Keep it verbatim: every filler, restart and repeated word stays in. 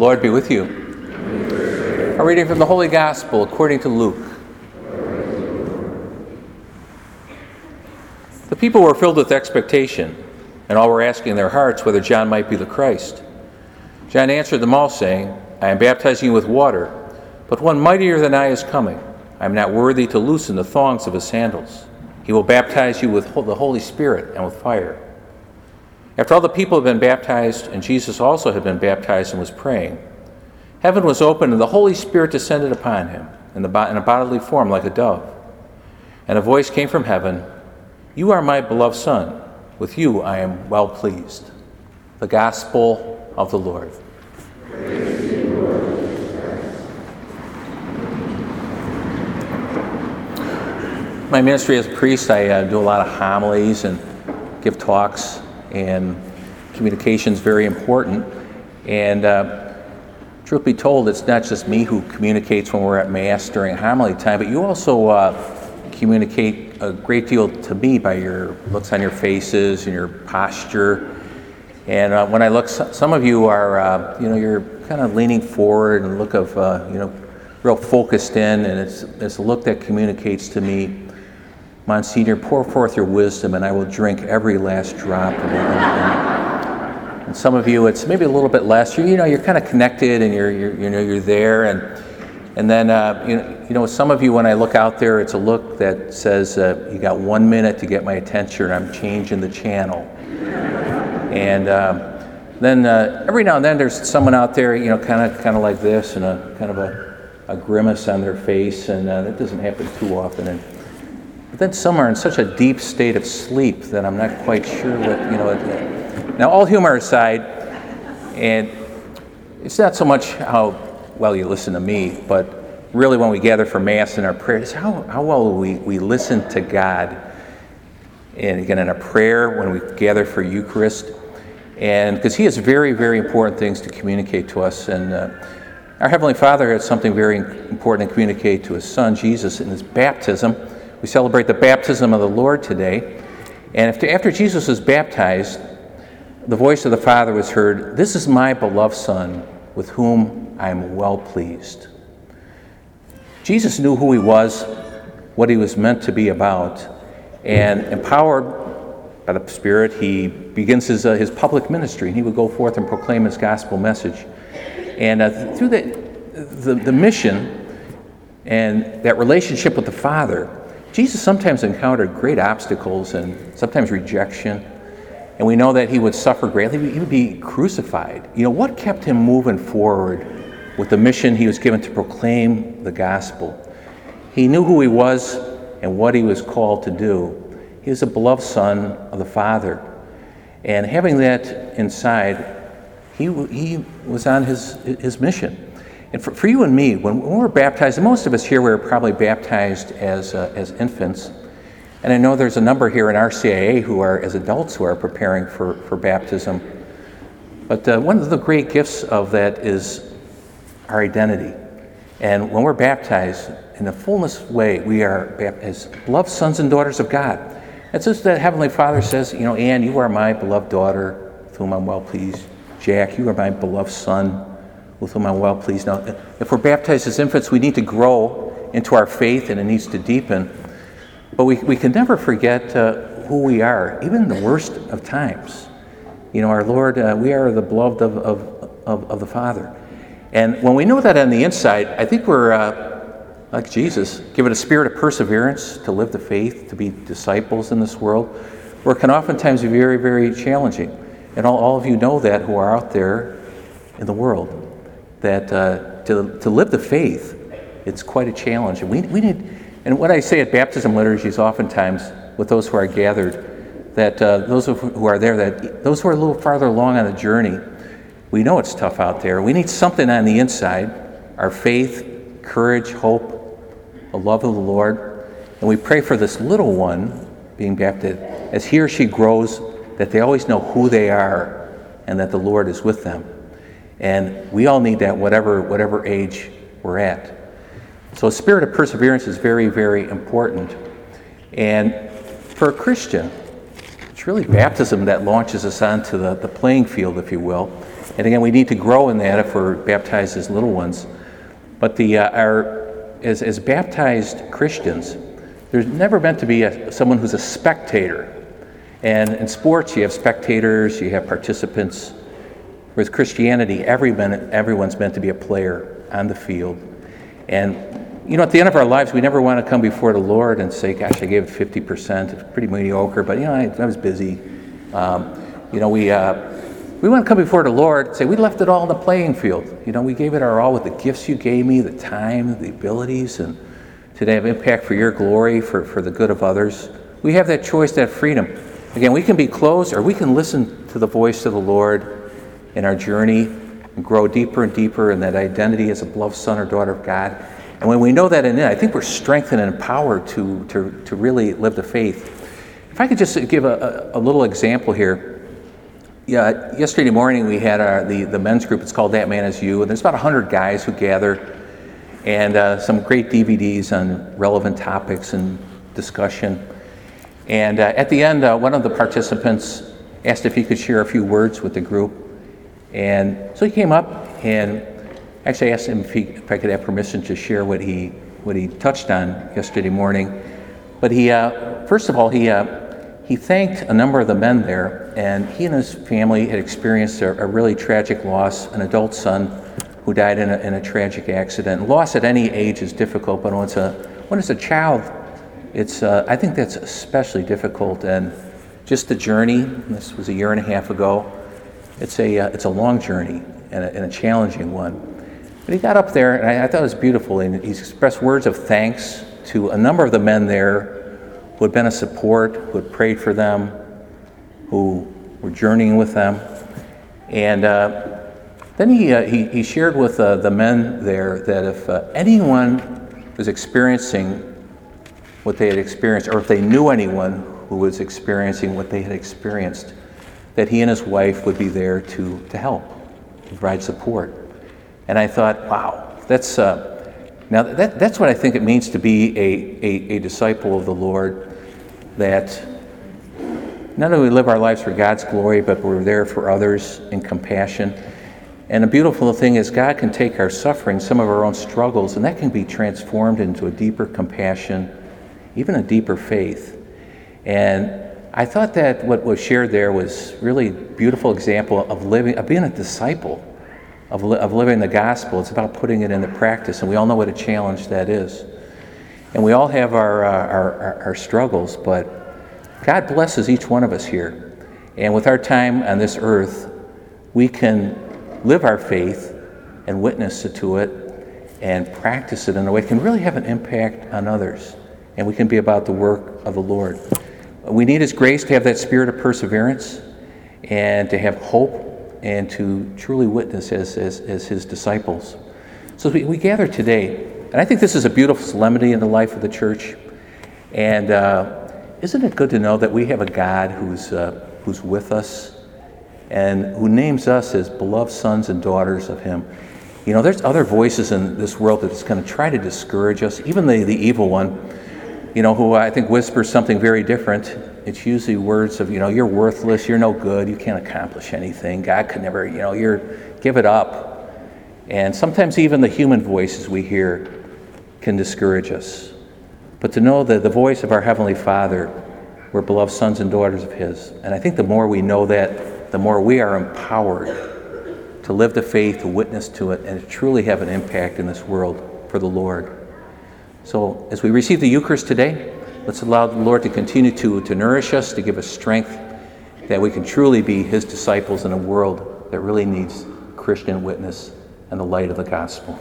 Lord be with you. A reading from the Holy Gospel according to Luke. The people were filled with expectation, and all were asking in their hearts whether John might be the Christ. John answered them all, saying, I am baptizing you with water, but one mightier than I is coming. I am not worthy to loosen the thongs of his sandals. He will baptize you with the Holy Spirit and with fire. After all the people had been baptized, and Jesus also had been baptized and was praying, heaven was opened, and the Holy Spirit descended upon him in, the bo- in a bodily form like a dove. And a voice came from heaven, You are my beloved Son. With you I am well pleased. The Gospel of the Lord. Praise to you, Lord Jesus Christ. My ministry as a priest, I uh, do a lot of homilies and give talks, and communication is very important. And uh, truth be told, it's not just me who communicates when we're at Mass during homily time, but you also uh, communicate a great deal to me by your looks on your faces and your posture. And uh, when I look, some of you are, uh, you know, you're kind of leaning forward and look of, uh, you know, real focused in, and it's it's a look that communicates to me, Monsignor, pour forth your wisdom, and I will drink every last drop of it. And some of you, it's maybe a little bit less. You, you know, you're kind of connected, and you're, you're, you know, you're there. And and then, uh, you know, you know, some of you, when I look out there, it's a look that says, uh, you got one minute to get my attention. I'm changing the channel. And uh, then uh, every now and then, there's someone out there, you know, kind of kind of like this, and a kind of a, a grimace on their face, and uh, that doesn't happen too often. And, But then some are in such a deep state of sleep that I'm not quite sure what, you know. It, now, all humor aside, and it's not so much how well you listen to me, but really when we gather for Mass in our prayers, how, how well we, we listen to God. And again, in a prayer, when we gather for Eucharist, and because He has very, very important things to communicate to us. And uh, our Heavenly Father had something very important to communicate to His Son, Jesus, in His baptism. We celebrate the baptism of the Lord today. And if, after Jesus was baptized, the voice of the Father was heard, This is my beloved Son, with whom I am well pleased. Jesus knew who He was, what He was meant to be about, and empowered by the Spirit, He begins his, uh, his public ministry, and He would go forth and proclaim His gospel message. And uh, through the, the, the mission and that relationship with the Father, Jesus sometimes encountered great obstacles and sometimes rejection, and we know that He would suffer greatly. He would be crucified. You know, what kept Him moving forward with the mission He was given to proclaim the gospel? He knew who He was and what He was called to do. He was a beloved Son of the Father. And having that inside, he, he was on his, his mission. And for, for you and me, when, when we're baptized, and most of us here, we were probably baptized as uh, as infants. And I know there's a number here in R C I A who are, as adults, who are preparing for, for baptism. But uh, one of the great gifts of that is our identity. And when we're baptized, in the fullness way, we are as beloved sons and daughters of God. It's just that Heavenly Father says, you know, Anne, you are my beloved daughter, with whom I'm well pleased. Jack, you are my beloved son, with whom I'm well pleased. Now, if we're baptized as infants, we need to grow into our faith, and it needs to deepen. But we, we can never forget uh, who we are, even in the worst of times. You know, our Lord, uh, we are the beloved of, of, of, of the Father. And when we know that on the inside, I think we're, uh, like Jesus, given a spirit of perseverance to live the faith, to be disciples in this world, where it can oftentimes be very, very challenging. And all, all of you know that who are out there in the world. That uh, to to live the faith, it's quite a challenge. And we we need, and what I say at baptism liturgies oftentimes with those who are gathered, that uh, those who are there, that those who are a little farther along on the journey, we know it's tough out there. We need something on the inside, our faith, courage, hope, a love of the Lord, and we pray for this little one being baptized as he or she grows, that they always know who they are, and that the Lord is with them. And we all need that, whatever whatever age we're at. So a spirit of perseverance is very, very important. And for a Christian, it's really baptism that launches us onto the, the playing field, if you will, And again, we need to grow in that if we're baptized as little ones. But the uh, our as as baptized Christians, there's never meant to be a, someone who's a spectator. And in sports, you have spectators, you have participants. With Christianity, every minute, everyone's meant to be a player on the field. And, you know, at the end of our lives, we never want to come before the Lord and say, gosh, I gave fifty percent. It's pretty mediocre, but, you know, I, I was busy. Um, you know, we uh, we want to come before the Lord and say, we left it all on the playing field. You know, we gave it our all with the gifts you gave me, the time, the abilities, and today I have impact for your glory, for, for the good of others. We have that choice, that freedom. Again, we can be closed or we can listen to the voice of the Lord in our journey and grow deeper and deeper in that identity as a beloved son or daughter of God. And when we know that in it, I think we're strengthened and empowered to, to, to really live the faith. If I could just give a, a, a little example here. Yeah, yesterday morning we had our, the, the men's group. It's called That Man Is You. And there's about one hundred guys who gather and uh, some great D V Ds on relevant topics and discussion. And uh, at the end, uh, one of the participants asked if he could share a few words with the group. And so he came up and actually asked him if, he, if I could have permission to share what he what he touched on yesterday morning. But he, uh, first of all, he uh, he thanked a number of the men there. And he and his family had experienced a, a really tragic loss, an adult son who died in a, in a tragic accident. Loss at any age is difficult, but when it's a, when it's a child, It's. Uh, I think that's especially difficult, and just the journey. This was a year and a half ago. It's a. Uh, it's a long journey and a, and a challenging one. But he got up there, and I, I thought it was beautiful. And he expressed words of thanks to a number of the men there who had been a support, who had prayed for them, who were journeying with them. And uh, then he, uh, he he shared with uh, the men there that if uh, anyone was experiencing what they had experienced, or if they knew anyone who was experiencing what they had experienced, that he and his wife would be there to, to help, to provide support. And I thought, wow, that's uh, now that that's what I think it means to be a, a, a disciple of the Lord, that not only we live our lives for God's glory, but we're there for others in compassion. And the beautiful thing is God can take our suffering, some of our own struggles, and that can be transformed into a deeper compassion, even a deeper faith. And I thought that what was shared there was really a beautiful example of living, of being a disciple, of, li- of living the gospel. It's about putting it into practice, and we all know what a challenge that is. And we all have our, uh, our, our, our struggles, but God blesses each one of us here. And with our time on this earth, we can live our faith and witness to it and practice it in a way that can really have an impact on others. And we can be about the work of the Lord. We need His grace to have that spirit of perseverance and to have hope and to truly witness as, as, as His disciples. So we, we gather today, and I think this is a beautiful solemnity in the life of the church. And uh, isn't it good to know that we have a God who's, uh, who's with us and who names us as beloved sons and daughters of Him? You know, there's other voices in this world that's going to try to discourage us, even the, the evil one, you know, who I think whispers something very different. It's usually words of, you know, you're worthless, you're no good, you can't accomplish anything, God could never, you know, you're, give it up. And sometimes even the human voices we hear can discourage us. But to know that the voice of our Heavenly Father, we're beloved sons and daughters of His. And I think the more we know that, the more we are empowered to live the faith, to witness to it, and to truly have an impact in this world for the Lord. So as we receive the Eucharist today, let's allow the Lord to continue to, to nourish us, to give us strength, that we can truly be His disciples in a world that really needs Christian witness and the light of the gospel.